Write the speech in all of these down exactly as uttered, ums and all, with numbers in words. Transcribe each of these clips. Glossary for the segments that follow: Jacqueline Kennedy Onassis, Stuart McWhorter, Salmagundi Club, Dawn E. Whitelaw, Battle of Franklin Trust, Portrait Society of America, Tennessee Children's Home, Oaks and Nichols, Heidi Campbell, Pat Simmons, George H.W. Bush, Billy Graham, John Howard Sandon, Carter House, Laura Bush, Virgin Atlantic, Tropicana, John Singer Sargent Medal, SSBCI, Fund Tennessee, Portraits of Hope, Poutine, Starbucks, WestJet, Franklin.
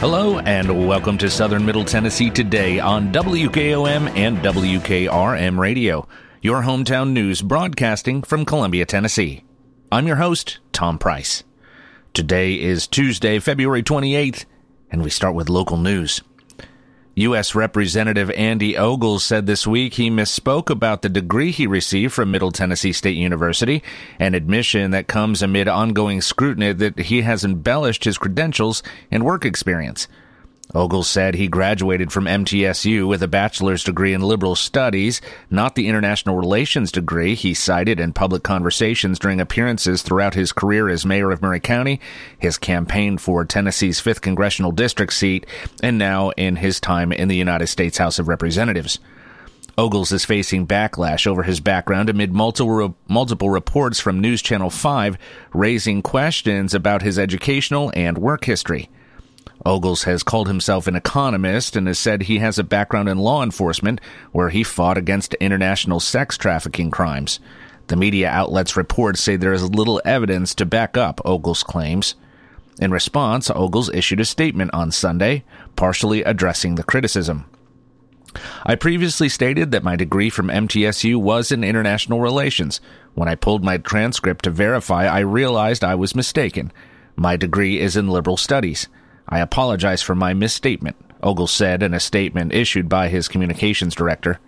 Hello and welcome to Southern Middle Tennessee Today on W K O M and W K R M Radio, your hometown news broadcasting from Columbia, Tennessee. I'm your host, Tom Price. Today is Tuesday, February twenty-eighth, and we start with local news. U S. Representative Andy Ogles said this week he misspoke about the degree he received from Middle Tennessee State University, an admission that comes amid ongoing scrutiny that he has embellished his credentials and work experience. Ogles said he graduated from M T S U with a bachelor's degree in liberal studies, not the international relations degree he cited in public conversations during appearances throughout his career as mayor of Murray County, his campaign for Tennessee's fifth Congressional District seat, and now in his time in the United States House of Representatives. Ogles is facing backlash over his background amid multiple, multiple reports from News Channel five raising questions about his educational and work history. Ogles has called himself an economist and has said he has a background in law enforcement where he fought against international sex trafficking crimes. The media outlets' reports say there is little evidence to back up Ogles' claims. In response, Ogles issued a statement on Sunday, partially addressing the criticism. I previously stated that my degree from M T S U was in international relations. When I pulled my transcript to verify, I realized I was mistaken. My degree is in liberal studies. I apologize for my misstatement, Ogles said in a statement issued by his communications director.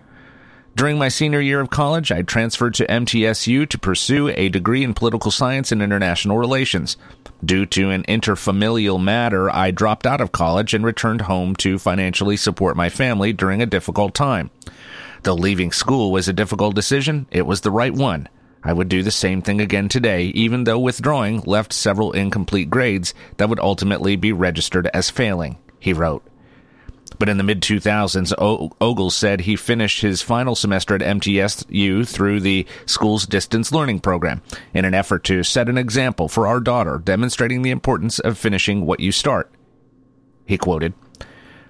During my senior year of college, I transferred to M T S U to pursue a degree in political science and international relations. Due to an interfamilial matter, I dropped out of college and returned home to financially support my family during a difficult time. Though leaving school was a difficult decision, it was the right one. I would do the same thing again today, even though withdrawing left several incomplete grades that would ultimately be registered as failing, he wrote. But in the mid two thousands, Ogles said he finished his final semester at M T S U through the school's distance learning program in an effort to set an example for our daughter, demonstrating the importance of finishing what you start, he quoted.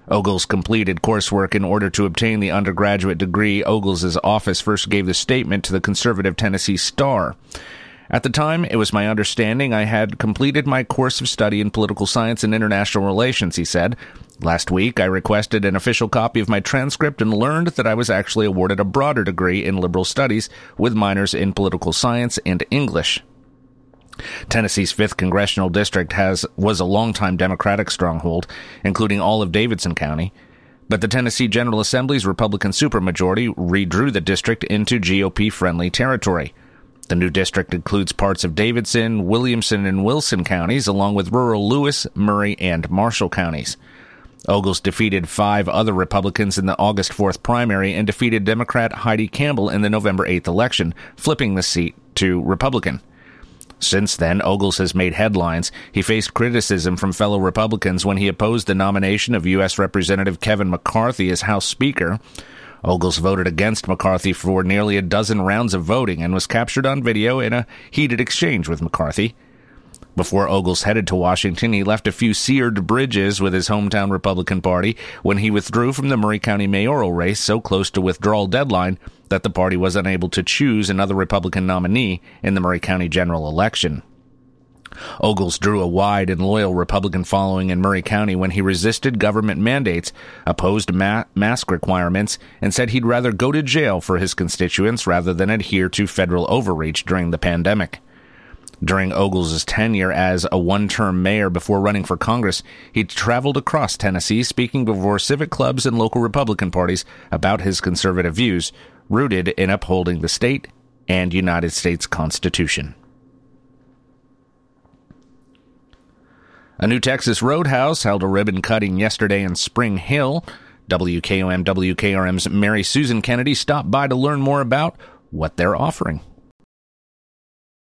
Ogles completed coursework in order to obtain the undergraduate degree. Ogles' office first gave the statement to the conservative Tennessee Star. At the time, it was my understanding I had completed my course of study in political science and international relations, he said. Last week, I requested an official copy of my transcript and learned that I was actually awarded a broader degree in liberal studies with minors in political science and English. Tennessee's fifth Congressional District has was a longtime Democratic stronghold, including all of Davidson County, but the Tennessee General Assembly's Republican supermajority redrew the district into G O P-friendly territory. The new district includes parts of Davidson, Williamson, and Wilson counties, along with rural Lewis, Murray, and Marshall counties. Ogles defeated five other Republicans in the August fourth primary and defeated Democrat Heidi Campbell in the November eighth election, flipping the seat to Republican. Since then, Ogles has made headlines. He faced criticism from fellow Republicans when he opposed the nomination of U S. Representative Kevin McCarthy as House Speaker. Ogles voted against McCarthy for nearly a dozen rounds of voting and was captured on video in a heated exchange with McCarthy. Before Ogles headed to Washington, he left a few seared bridges with his hometown Republican Party when he withdrew from the Murray County mayoral race so close to withdrawal deadline that the party was unable to choose another Republican nominee in the Murray County general election. Ogles drew a wide and loyal Republican following in Murray County when he resisted government mandates, opposed ma- mask requirements, and said he'd rather go to jail for his constituents rather than adhere to federal overreach during the pandemic. During Ogles' tenure as a one-term mayor before running for Congress, he traveled across Tennessee speaking before civic clubs and local Republican parties about his conservative views, rooted in upholding the state and United States Constitution. A new Texas Roadhouse held a ribbon cutting yesterday in Spring Hill. W K O M W K R M's Mary Susan Kennedy stopped by to learn more about what they're offering.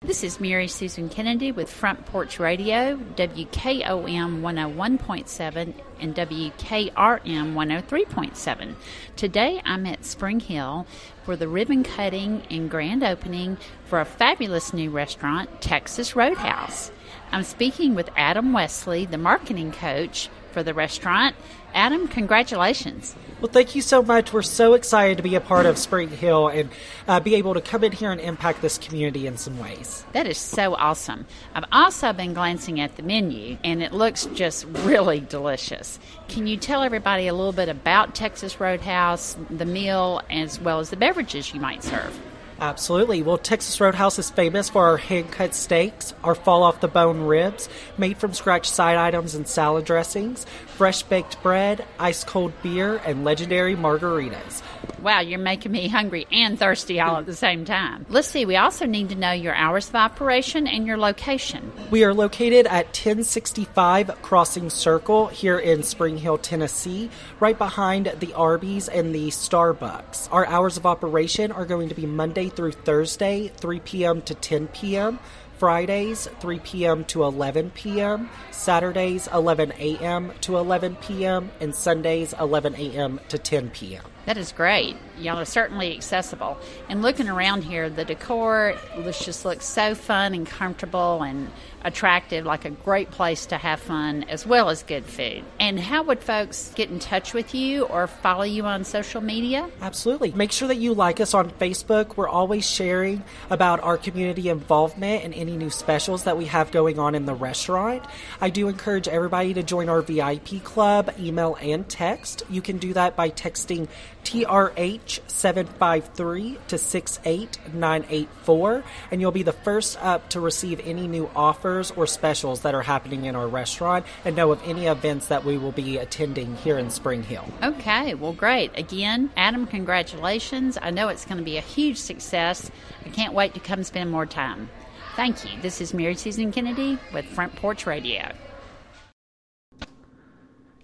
This is Mary Susan Kennedy with Front Porch Radio, W K O M one oh one point seven and W K R M one oh three point seven. Today I'm at Spring Hill for the ribbon cutting and grand opening for a fabulous new restaurant, Texas Roadhouse. I'm speaking with Adam Wesley, the marketing coach for the restaurant. Adam, congratulations. Well, thank you so much. We're so excited to be a part of Spring Hill and uh, be able to come in here and impact this community in some ways. That is so awesome. I've also been glancing at the menu, and it looks just really delicious. Can you tell everybody a little bit about Texas Roadhouse, the meal, as well as the beverages you might serve? Absolutely. Well, Texas Roadhouse is famous for our hand-cut steaks, our fall-off-the-bone ribs, made-from-scratch side items and salad dressings, fresh-baked bread, ice-cold beer, and legendary margaritas. Wow, you're making me hungry and thirsty all at the same time. Let's see, we also need to know your hours of operation and your location. We are located at ten sixty-five Crossing Circle here in Spring Hill, Tennessee, right behind the Arby's and the Starbucks. Our hours of operation are going to be Monday through Thursday, three p.m. to ten p.m., Fridays, three p.m. to eleven p.m., Saturdays, eleven a.m. to eleven p.m., and Sundays, eleven a.m. to ten p.m. That is great. Y'all are certainly accessible. And looking around here, the decor just looks so fun and comfortable and attractive, like a great place to have fun as well as good food. And how would folks get in touch with you or follow you on social media? Absolutely. Make sure that you like us on Facebook. We're always sharing about our community involvement and any new specials that we have going on in the restaurant. I do encourage everybody to join our V I P club, email and text. You can do that by texting T R H seven five three to six eight nine eight four, and you'll be the first up to receive any new offers or specials that are happening in our restaurant and know of any events that we will be attending here in Spring Hill. Okay, well, great. Again, Adam, congratulations. I know it's going to be a huge success. I can't wait to come spend more time. Thank you. This is Mary Susan Kennedy with Front Porch Radio.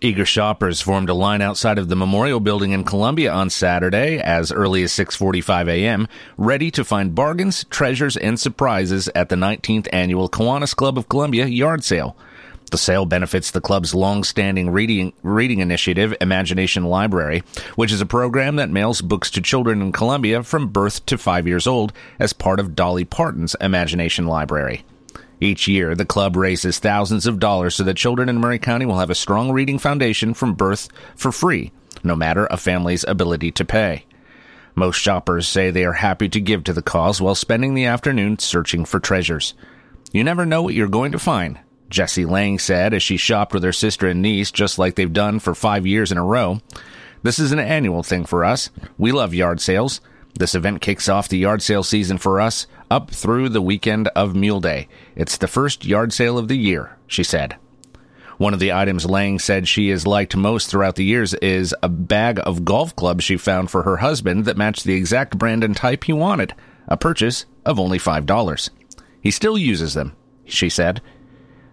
Eager shoppers formed a line outside of the Memorial Building in Columbia on Saturday as early as six forty-five a.m., ready to find bargains, treasures, and surprises at the nineteenth Annual Kiwanis Club of Columbia Yard Sale. The sale benefits the club's long-standing reading, reading initiative, Imagination Library, which is a program that mails books to children in Columbia from birth to five years old as part of Dolly Parton's Imagination Library. Each year, the club raises thousands of dollars so that children in Murray County will have a strong reading foundation from birth for free, no matter a family's ability to pay. Most shoppers say they are happy to give to the cause while spending the afternoon searching for treasures. You never know what you're going to find, Jessie Lang said as she shopped with her sister and niece, just like they've done for five years in a row. This is an annual thing for us. We love yard sales. This event kicks off the yard sale season for us up through the weekend of Mule Day. It's the first yard sale of the year, she said. One of the items Lang said she has liked most throughout the years is a bag of golf clubs she found for her husband that matched the exact brand and type he wanted, a purchase of only five dollars. He still uses them, she said.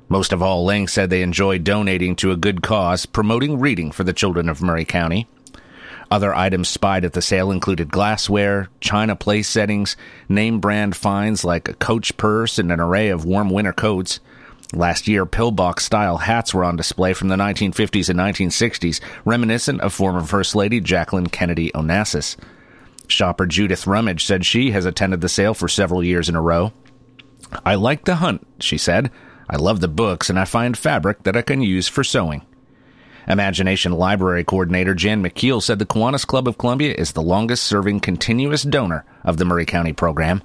Most of all, Lang said they enjoy donating to a good cause, promoting reading for the children of Murray County. Other items spied at the sale included glassware, china place settings, name-brand finds like a Coach purse and an array of warm winter coats. Last year, pillbox-style hats were on display from the nineteen fifties and nineteen sixties, reminiscent of former First Lady Jacqueline Kennedy Onassis. Shopper Judith Rummage said she has attended the sale for several years in a row. "I like the hunt," she said. "I love the books, and I find fabric that I can use for sewing." Imagination Library Coordinator Jan McKeel said the Kiwanis Club of Columbia is the longest-serving continuous donor of the Murray County program.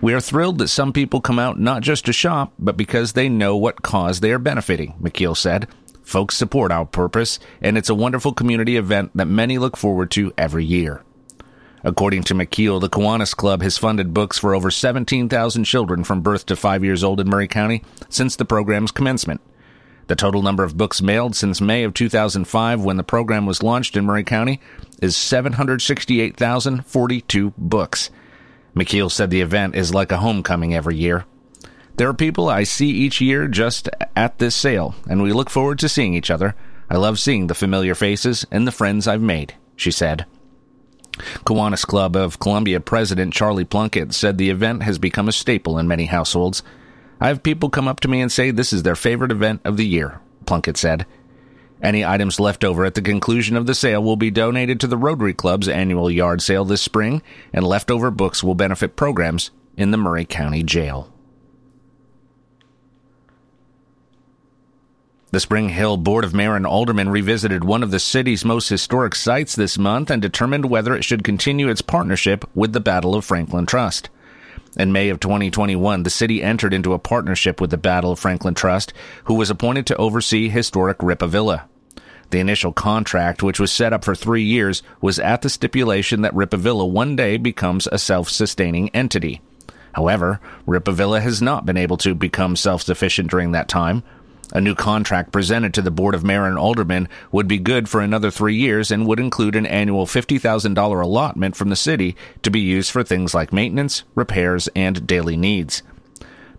"We are thrilled that some people come out not just to shop, but because they know what cause they are benefiting," McKeel said. "Folks support our purpose, and it's a wonderful community event that many look forward to every year." According to McKeel, the Kiwanis Club has funded books for over seventeen thousand children from birth to five years old in Murray County since the program's commencement. The total number of books mailed since May of two thousand five, when the program was launched in Murray County, is seven hundred sixty-eight thousand forty-two books. McKeel said the event is like a homecoming every year. "There are people I see each year just at this sale, and we look forward to seeing each other. I love seeing the familiar faces and the friends I've made," she said. Kiwanis Club of Columbia President Charlie Plunkett said the event has become a staple in many households. "I have people come up to me and say this is their favorite event of the year," Plunkett said. Any items left over at the conclusion of the sale will be donated to the Rotary Club's annual yard sale this spring, and leftover books will benefit programs in the Murray County Jail. The Spring Hill Board of Mayor and Aldermen revisited one of the city's most historic sites this month and determined whether it should continue its partnership with the Battle of Franklin Trust. In May of twenty twenty-one, the city entered into a partnership with the Battle of Franklin Trust, who was appointed to oversee historic Rippavilla. The initial contract, which was set up for three years, was at the stipulation that Rippavilla one day becomes a self-sustaining entity. However, Rippavilla has not been able to become self-sufficient during that time. A new contract presented to the Board of Mayor and Aldermen would be good for another three years and would include an annual fifty thousand dollars allotment from the city to be used for things like maintenance, repairs, and daily needs.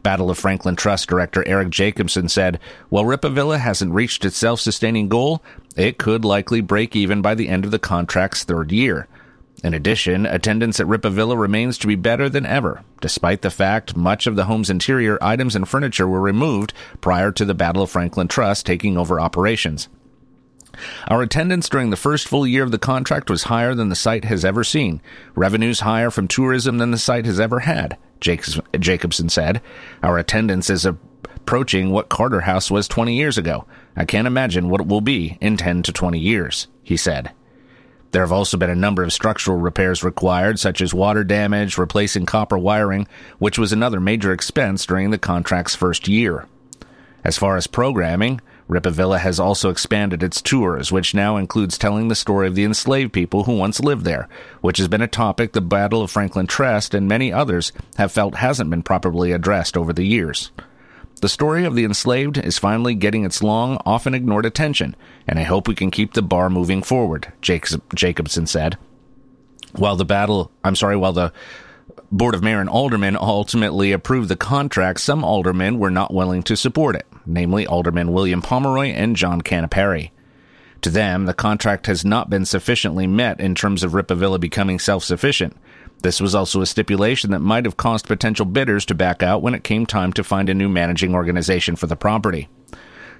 Battle of Franklin Trust Director Eric Jacobson said, while Rippavilla hasn't reached its self-sustaining goal, it could likely break even by the end of the contract's third year. In addition, attendance at Rippavilla remains to be better than ever, despite the fact much of the home's interior items and furniture were removed prior to the Battle of Franklin Trust taking over operations. Our attendance during the first full year of the contract was higher than the site has ever seen. Revenues higher from tourism than the site has ever had, Jacobson said. Our attendance is approaching what Carter House was twenty years ago. I can't imagine what it will be in ten to twenty years, he said. There have also been a number of structural repairs required, such as water damage, replacing copper wiring, which was another major expense during the contract's first year. As far as programming, Rippavilla has also expanded its tours, which now includes telling the story of the enslaved people who once lived there, which has been a topic the Battle of Franklin Trust and many others have felt hasn't been properly addressed over the years. The story of the enslaved is finally getting its long, often ignored attention, and I hope we can keep the bar moving forward, Jacobson said. While the battle, I'm sorry, while the Board of Mayor and Aldermen ultimately approved the contract, some aldermen were not willing to support it, namely Alderman William Pomeroy and John Canapari. To them, the contract has not been sufficiently met in terms of Rippavilla becoming self-sufficient. This was also a stipulation that might have caused potential bidders to back out when it came time to find a new managing organization for the property.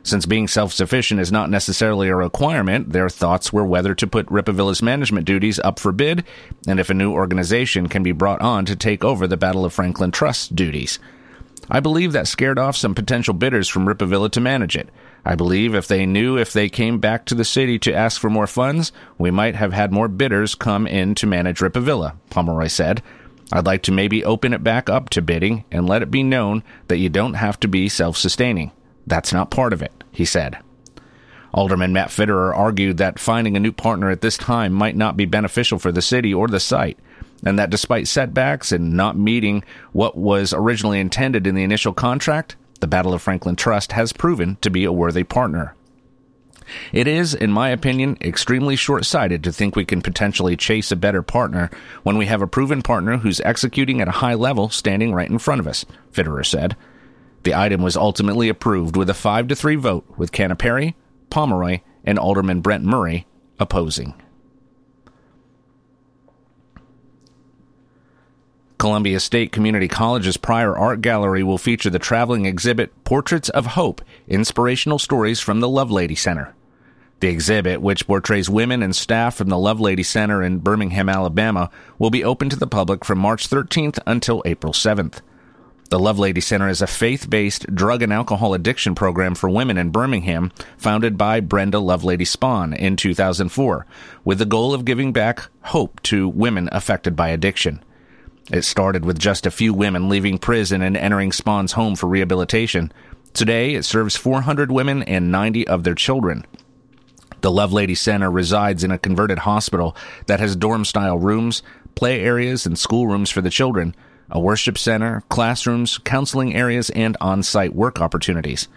Since being self-sufficient is not necessarily a requirement, their thoughts were whether to put Rippavilla's management duties up for bid and if a new organization can be brought on to take over the Battle of Franklin Trust duties. I believe that scared off some potential bidders from Rippavilla to manage it. I believe if they knew if they came back to the city to ask for more funds, we might have had more bidders come in to manage Rippavilla, Pomeroy said. I'd like to maybe open it back up to bidding and let it be known that you don't have to be self-sustaining. That's not part of it, he said. Alderman Matt Fitterer argued that finding a new partner at this time might not be beneficial for the city or the site, and that despite setbacks and not meeting what was originally intended in the initial contract, the Battle of Franklin Trust has proven to be a worthy partner. It is, in my opinion, extremely short-sighted to think we can potentially chase a better partner when we have a proven partner who's executing at a high level standing right in front of us, Fitterer said. The item was ultimately approved with a five to three vote, with Canapari, Pomeroy, and Alderman Brent Murray opposing. Columbia State Community College's Pryor Art Gallery will feature the traveling exhibit Portraits of Hope, Inspirational Stories from the Lovelady Center. The exhibit, which portrays women and staff from the Lovelady Center in Birmingham, Alabama, will be open to the public from March thirteenth until April seventh. The Lovelady Center is a faith-based drug and alcohol addiction program for women in Birmingham, founded by Brenda Lovelady Spahn in two thousand four, with the goal of giving back hope to women affected by addiction. It started with just a few women leaving prison and entering Spahn's home for rehabilitation. Today, it serves four hundred women and ninety of their children. The Lovelady Center resides in a converted hospital that has dorm-style rooms, play areas, and schoolrooms for the children, a worship center, classrooms, counseling areas, and on-site work opportunities.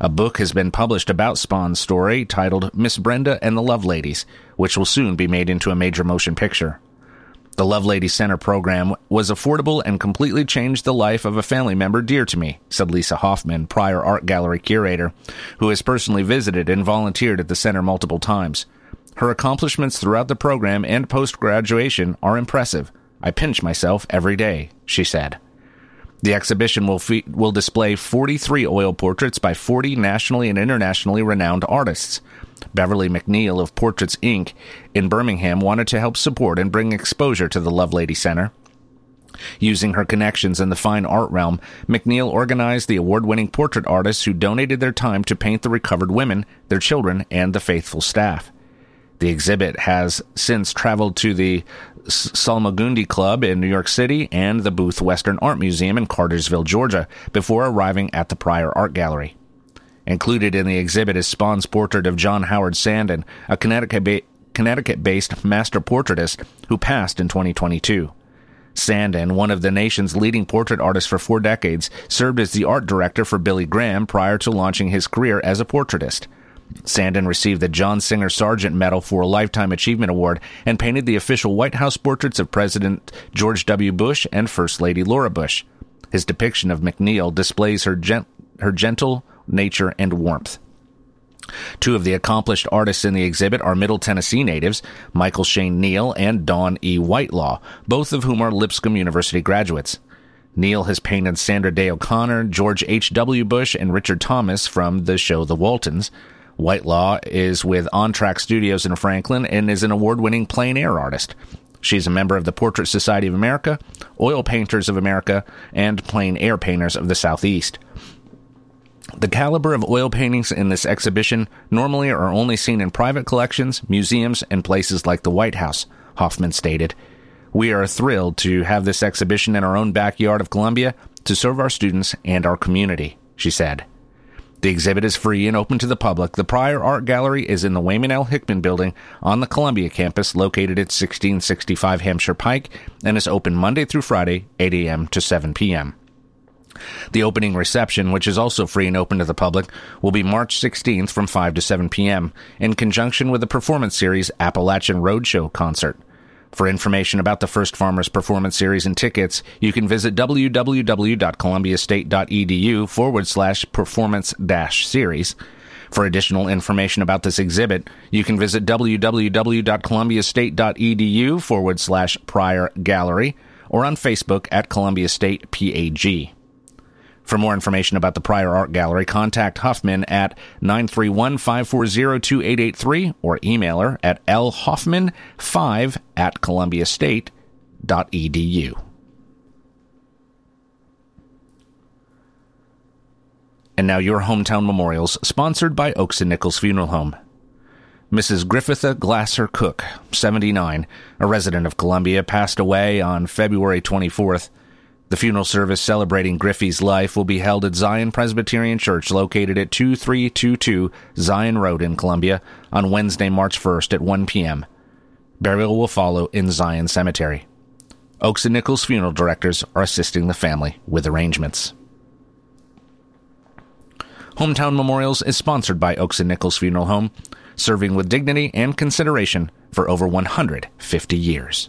A book has been published about Spahn's story titled Miss Brenda and the Loveladies, which will soon be made into a major motion picture. The Lovelady Center program was affordable and completely changed the life of a family member dear to me, said Lisa Hoffman, Pryor Art Gallery curator, who has personally visited and volunteered at the center multiple times. Her accomplishments throughout the program and post-graduation are impressive. I pinch myself every day, she said. The exhibition will fe- will display forty-three oil portraits by forty nationally and internationally renowned artists. Beverly McNeil of Portraits, Incorporated in Birmingham wanted to help support and bring exposure to the Lovelady Center. Using her connections in the fine art realm, McNeil organized the award-winning portrait artists who donated their time to paint the recovered women, their children, and the faithful staff. The exhibit has since traveled to the Salmagundi Club in New York City and the Booth Western Art Museum in Cartersville, Georgia, before arriving at the Pryor Art Gallery. Included in the exhibit is Spahn's portrait of John Howard Sandon, a Connecticut-based Connecticut-based master portraitist who passed in twenty twenty-two. Sandon, one of the nation's leading portrait artists for four decades, served as the art director for Billy Graham prior to launching his career as a portraitist. Sandon received the John Singer Sargent Medal for a Lifetime Achievement Award and painted the official White House portraits of President George W. Bush and First Lady Laura Bush. His depiction of McNeil displays her gent- her gentle nature and warmth. Two of the accomplished artists in the exhibit are Middle Tennessee natives, Michael Shane Neal and Dawn E. Whitelaw, both of whom are Lipscomb University graduates. Neal has painted Sandra Day O'Connor, George H W. Bush, and Richard Thomas from the show The Waltons. Whitelaw is with On Track Studios in Franklin and is an award-winning plein air artist. She's a member of the Portrait Society of America, Oil Painters of America, and Plein Air Painters of the Southeast. The caliber of oil paintings in this exhibition normally are only seen in private collections, museums, and places like the White House, Hoffman stated. We are thrilled to have this exhibition in our own backyard of Columbia to serve our students and our community, she said. The exhibit is free and open to the public. The Pryor Art Gallery is in the Wayman L. Hickman Building on the Columbia campus, located at sixteen sixty-five Hampshire Pike, and is open Monday through Friday, eight a.m. to seven p.m. The opening reception, which is also free and open to the public, will be March sixteenth from five to seven p.m. in conjunction with the performance series Appalachian Roadshow Concert. For information about the First Farmers Performance Series and tickets, you can visit www.columbiastate.edu forward slash performance dash series. For additional information about this exhibit, you can visit www.columbiastate.edu forward slash Pryor Gallery or on Facebook at Columbia State P A G. For more information about the Pryor Art Gallery, contact Huffman at nine three one, five four zero, two eight eight three or email her at lhoffman5 at columbiastate.edu. And now your hometown memorials, sponsored by Oaks and Nichols Funeral Home. Missus Griffitha Glasser Cook, seventy-nine, a resident of Columbia, passed away on February twenty-fourth. The funeral service celebrating Griffey's life will be held at Zion Presbyterian Church, located at two three two two Zion Road in Columbia, on Wednesday, March first at one p.m. Burial will follow in Zion Cemetery. Oaks and Nichols funeral directors are assisting the family with arrangements. Hometown Memorials is sponsored by Oaks and Nichols Funeral Home, serving with dignity and consideration for over one hundred fifty years.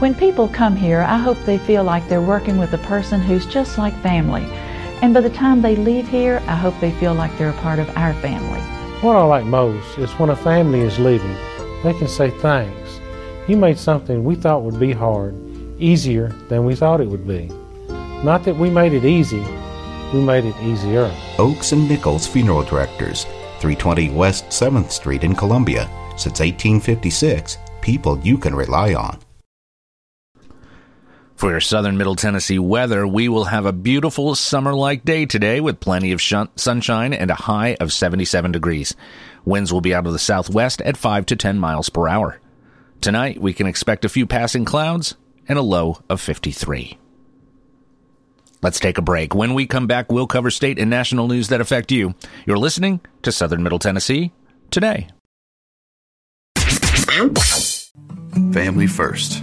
When people come here, I hope they feel like they're working with a person who's just like family. And by the time they leave here, I hope they feel like they're a part of our family. What I like most is when a family is leaving, they can say thanks. You made something we thought would be hard, easier than we thought it would be. Not that we made it easy, we made it easier. Oaks and Nichols Funeral Directors, three twenty West seventh Street in Columbia. Since eighteen fifty-six, people you can rely on. For your southern Middle Tennessee weather, we will have a beautiful summer-like day today with plenty of shun- sunshine and a high of seventy-seven degrees. Winds will be out of the southwest at five to ten miles per hour. Tonight, we can expect a few passing clouds and a low of fifty-three. Let's take a break. When we come back, we'll cover state and national news that affect you. You're listening to Southern Middle Tennessee Today. Family first.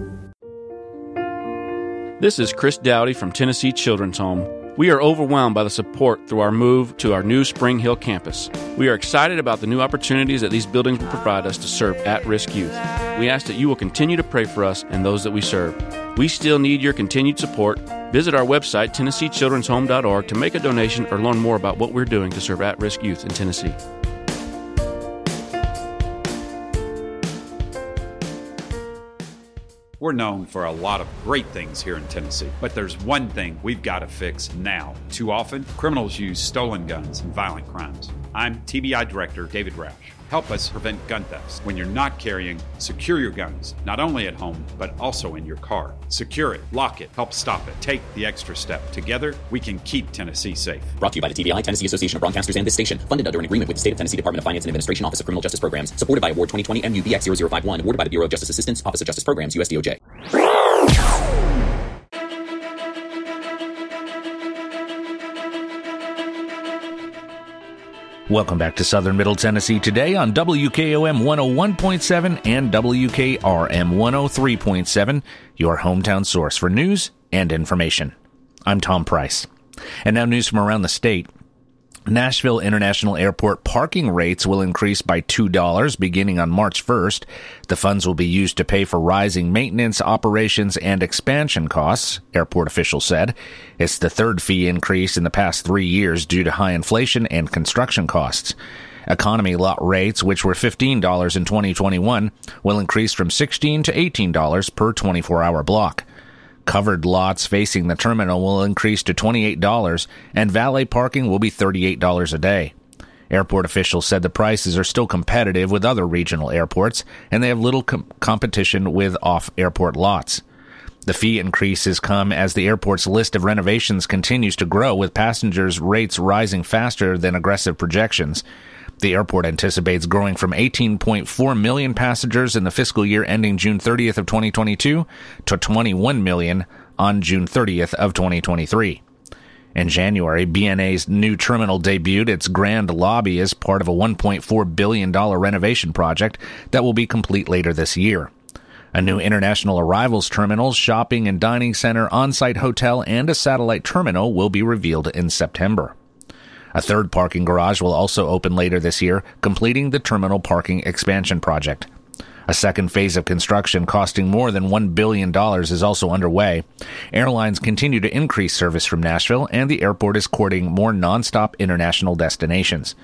This is Chris Dowdy from Tennessee Children's Home. We are overwhelmed by the support through our move to our new Spring Hill campus. We are excited about the new opportunities that these buildings will provide us to serve at-risk youth. We ask that you will continue to pray for us and those that we serve. We still need your continued support. Visit our website, Tennessee Children's Home dot org, to make a donation or learn more about what we're doing to serve at-risk youth in Tennessee. We're known for a lot of great things here in Tennessee, but there's one thing we've got to fix now. Too often, criminals use stolen guns and violent crimes. I'm T B I Director David Rausch. Help us prevent gun thefts. When you're not carrying, secure your guns, not only at home, but also in your car. Secure it, lock it, help stop it. Take the extra step. Together, we can keep Tennessee safe. Brought to you by the T B I, Tennessee Association of Broadcasters, and this station. Funded under an agreement with the State of Tennessee Department of Finance and Administration, Office of Criminal Justice Programs. Supported by Award twenty twenty M U B X zero zero five one. Awarded by the Bureau of Justice Assistance, Office of Justice Programs, U S D O J. Welcome back to Southern Middle Tennessee Today on W K O M one oh one point seven and W K R M one oh three point seven, your hometown source for news and information. I'm Tom Price. And now news from around the state. Nashville International Airport parking rates will increase by two dollars beginning on March first. The funds will be used to pay for rising maintenance, operations, and expansion costs, airport officials said. It's the third fee increase in the past three years due to high inflation and construction costs. Economy lot rates, which were fifteen dollars in twenty twenty-one, will increase from sixteen dollars to eighteen dollars per twenty-four hour block. Covered lots facing the terminal will increase to twenty-eight dollars, and valet parking will be thirty-eight dollars a day. Airport officials said the prices are still competitive with other regional airports, and they have little com- competition with off-airport lots. The fee increases come as the airport's list of renovations continues to grow, with passengers' rates rising faster than aggressive projections. The airport anticipates growing from eighteen point four million passengers in the fiscal year ending June thirtieth of twenty twenty-two to twenty-one million on June thirtieth of twenty twenty-three. In January, B N A's new terminal debuted its grand lobby as part of a one point four billion dollars renovation project that will be complete later this year. A new international arrivals terminal, shopping and dining center, on-site hotel, and a satellite terminal will be revealed in September. A third parking garage will also open later this year, completing the terminal parking expansion project. A second phase of construction costing more than one billion dollars is also underway. Airlines continue to increase service from Nashville, and the airport is courting more nonstop international destinations.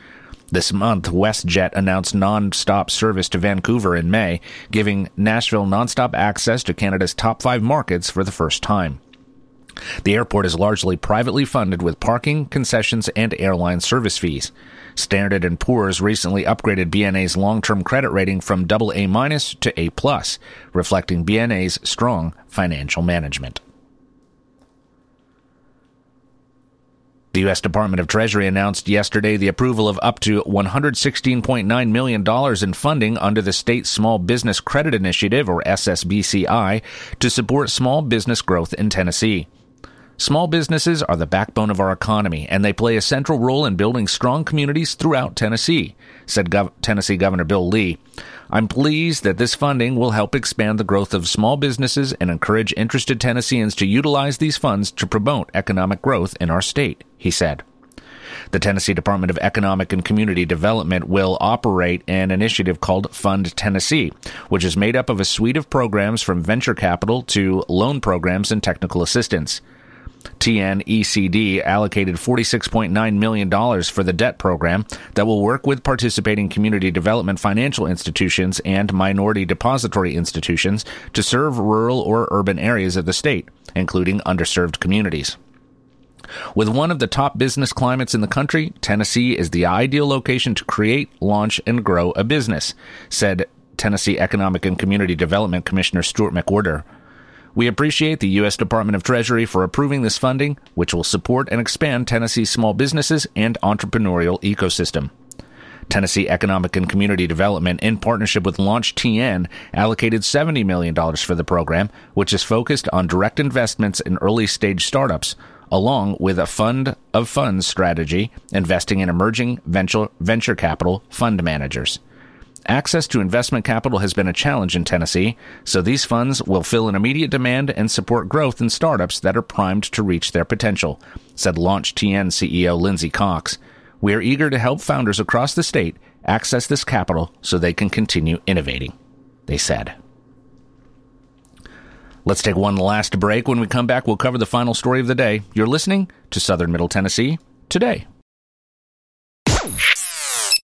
This month, WestJet announced nonstop service to Vancouver in May, giving Nashville nonstop access to Canada's top five markets for the first time. The airport is largely privately funded with parking, concessions, and airline service fees. Standard and Poor's recently upgraded B N A's long-term credit rating from double A minus to A plus, reflecting B N A's strong financial management. The U S. Department of Treasury announced yesterday the approval of up to one hundred sixteen point nine million dollars in funding under the State Small Business Credit Initiative, or S S B C I, to support small business growth in Tennessee. Small businesses are the backbone of our economy, and they play a central role in building strong communities throughout Tennessee, said Gov- Tennessee Governor Bill Lee. I'm pleased that this funding will help expand the growth of small businesses and encourage interested Tennesseans to utilize these funds to promote economic growth in our state, he said. The Tennessee Department of Economic and Community Development will operate an initiative called Fund Tennessee, which is made up of a suite of programs from venture capital to loan programs and technical assistance. T N E C D allocated forty-six point nine million dollars for the debt program that will work with participating community development financial institutions and minority depository institutions to serve rural or urban areas of the state, including underserved communities. With one of the top business climates in the country, Tennessee is the ideal location to create, launch, and grow a business, said Tennessee Economic and Community Development Commissioner Stuart McWhorter. We appreciate the U S. Department of Treasury for approving this funding, which will support and expand Tennessee's small businesses and entrepreneurial ecosystem. Tennessee Economic and Community Development, in partnership with Launch T N, allocated seventy million dollars for the program, which is focused on direct investments in early-stage startups, along with a fund of funds strategy investing in emerging venture, venture capital fund managers. Access to investment capital has been a challenge in Tennessee, so these funds will fill an immediate demand and support growth in startups that are primed to reach their potential, said Launch T N C E O Lindsay Cox. We are eager to help founders across the state access this capital so they can continue innovating, they said. Let's take one last break. When we come back, we'll cover the final story of the day. You're listening to Southern Middle Tennessee Today.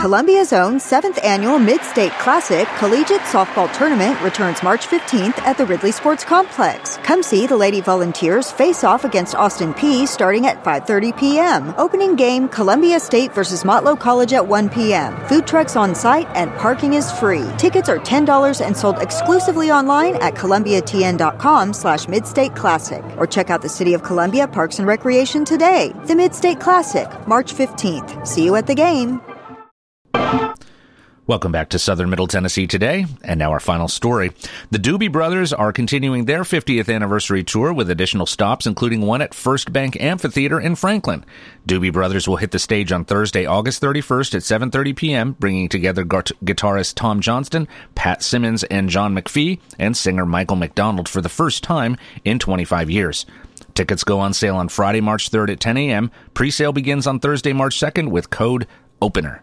Columbia's own seventh annual Mid-State Classic Collegiate Softball Tournament returns March fifteenth at the Ridley Sports Complex. Come see the Lady Volunteers face off against Austin Peay starting at five thirty p.m. Opening game, Columbia State versus Motlow College at one p.m. Food trucks on site and parking is free. Tickets are ten dollars and sold exclusively online at columbia t n dot com slash Mid State Classic. Or check out the City of Columbia Parks and Recreation today. The Mid-State Classic, March fifteenth. See you at the game. Welcome back to Southern Middle Tennessee Today, and now our final story. The Doobie Brothers are continuing their fiftieth anniversary tour with additional stops, including one at First Bank Amphitheater in Franklin. Doobie Brothers will hit the stage on Thursday, August thirty-first at seven thirty p.m., bringing together gu- guitarist Tom Johnston, Pat Simmons, and John McPhee, and singer Michael McDonald for the first time in twenty-five years. Tickets go on sale on Friday, March third at ten a.m. Pre-sale begins on Thursday, March second with code OPENER.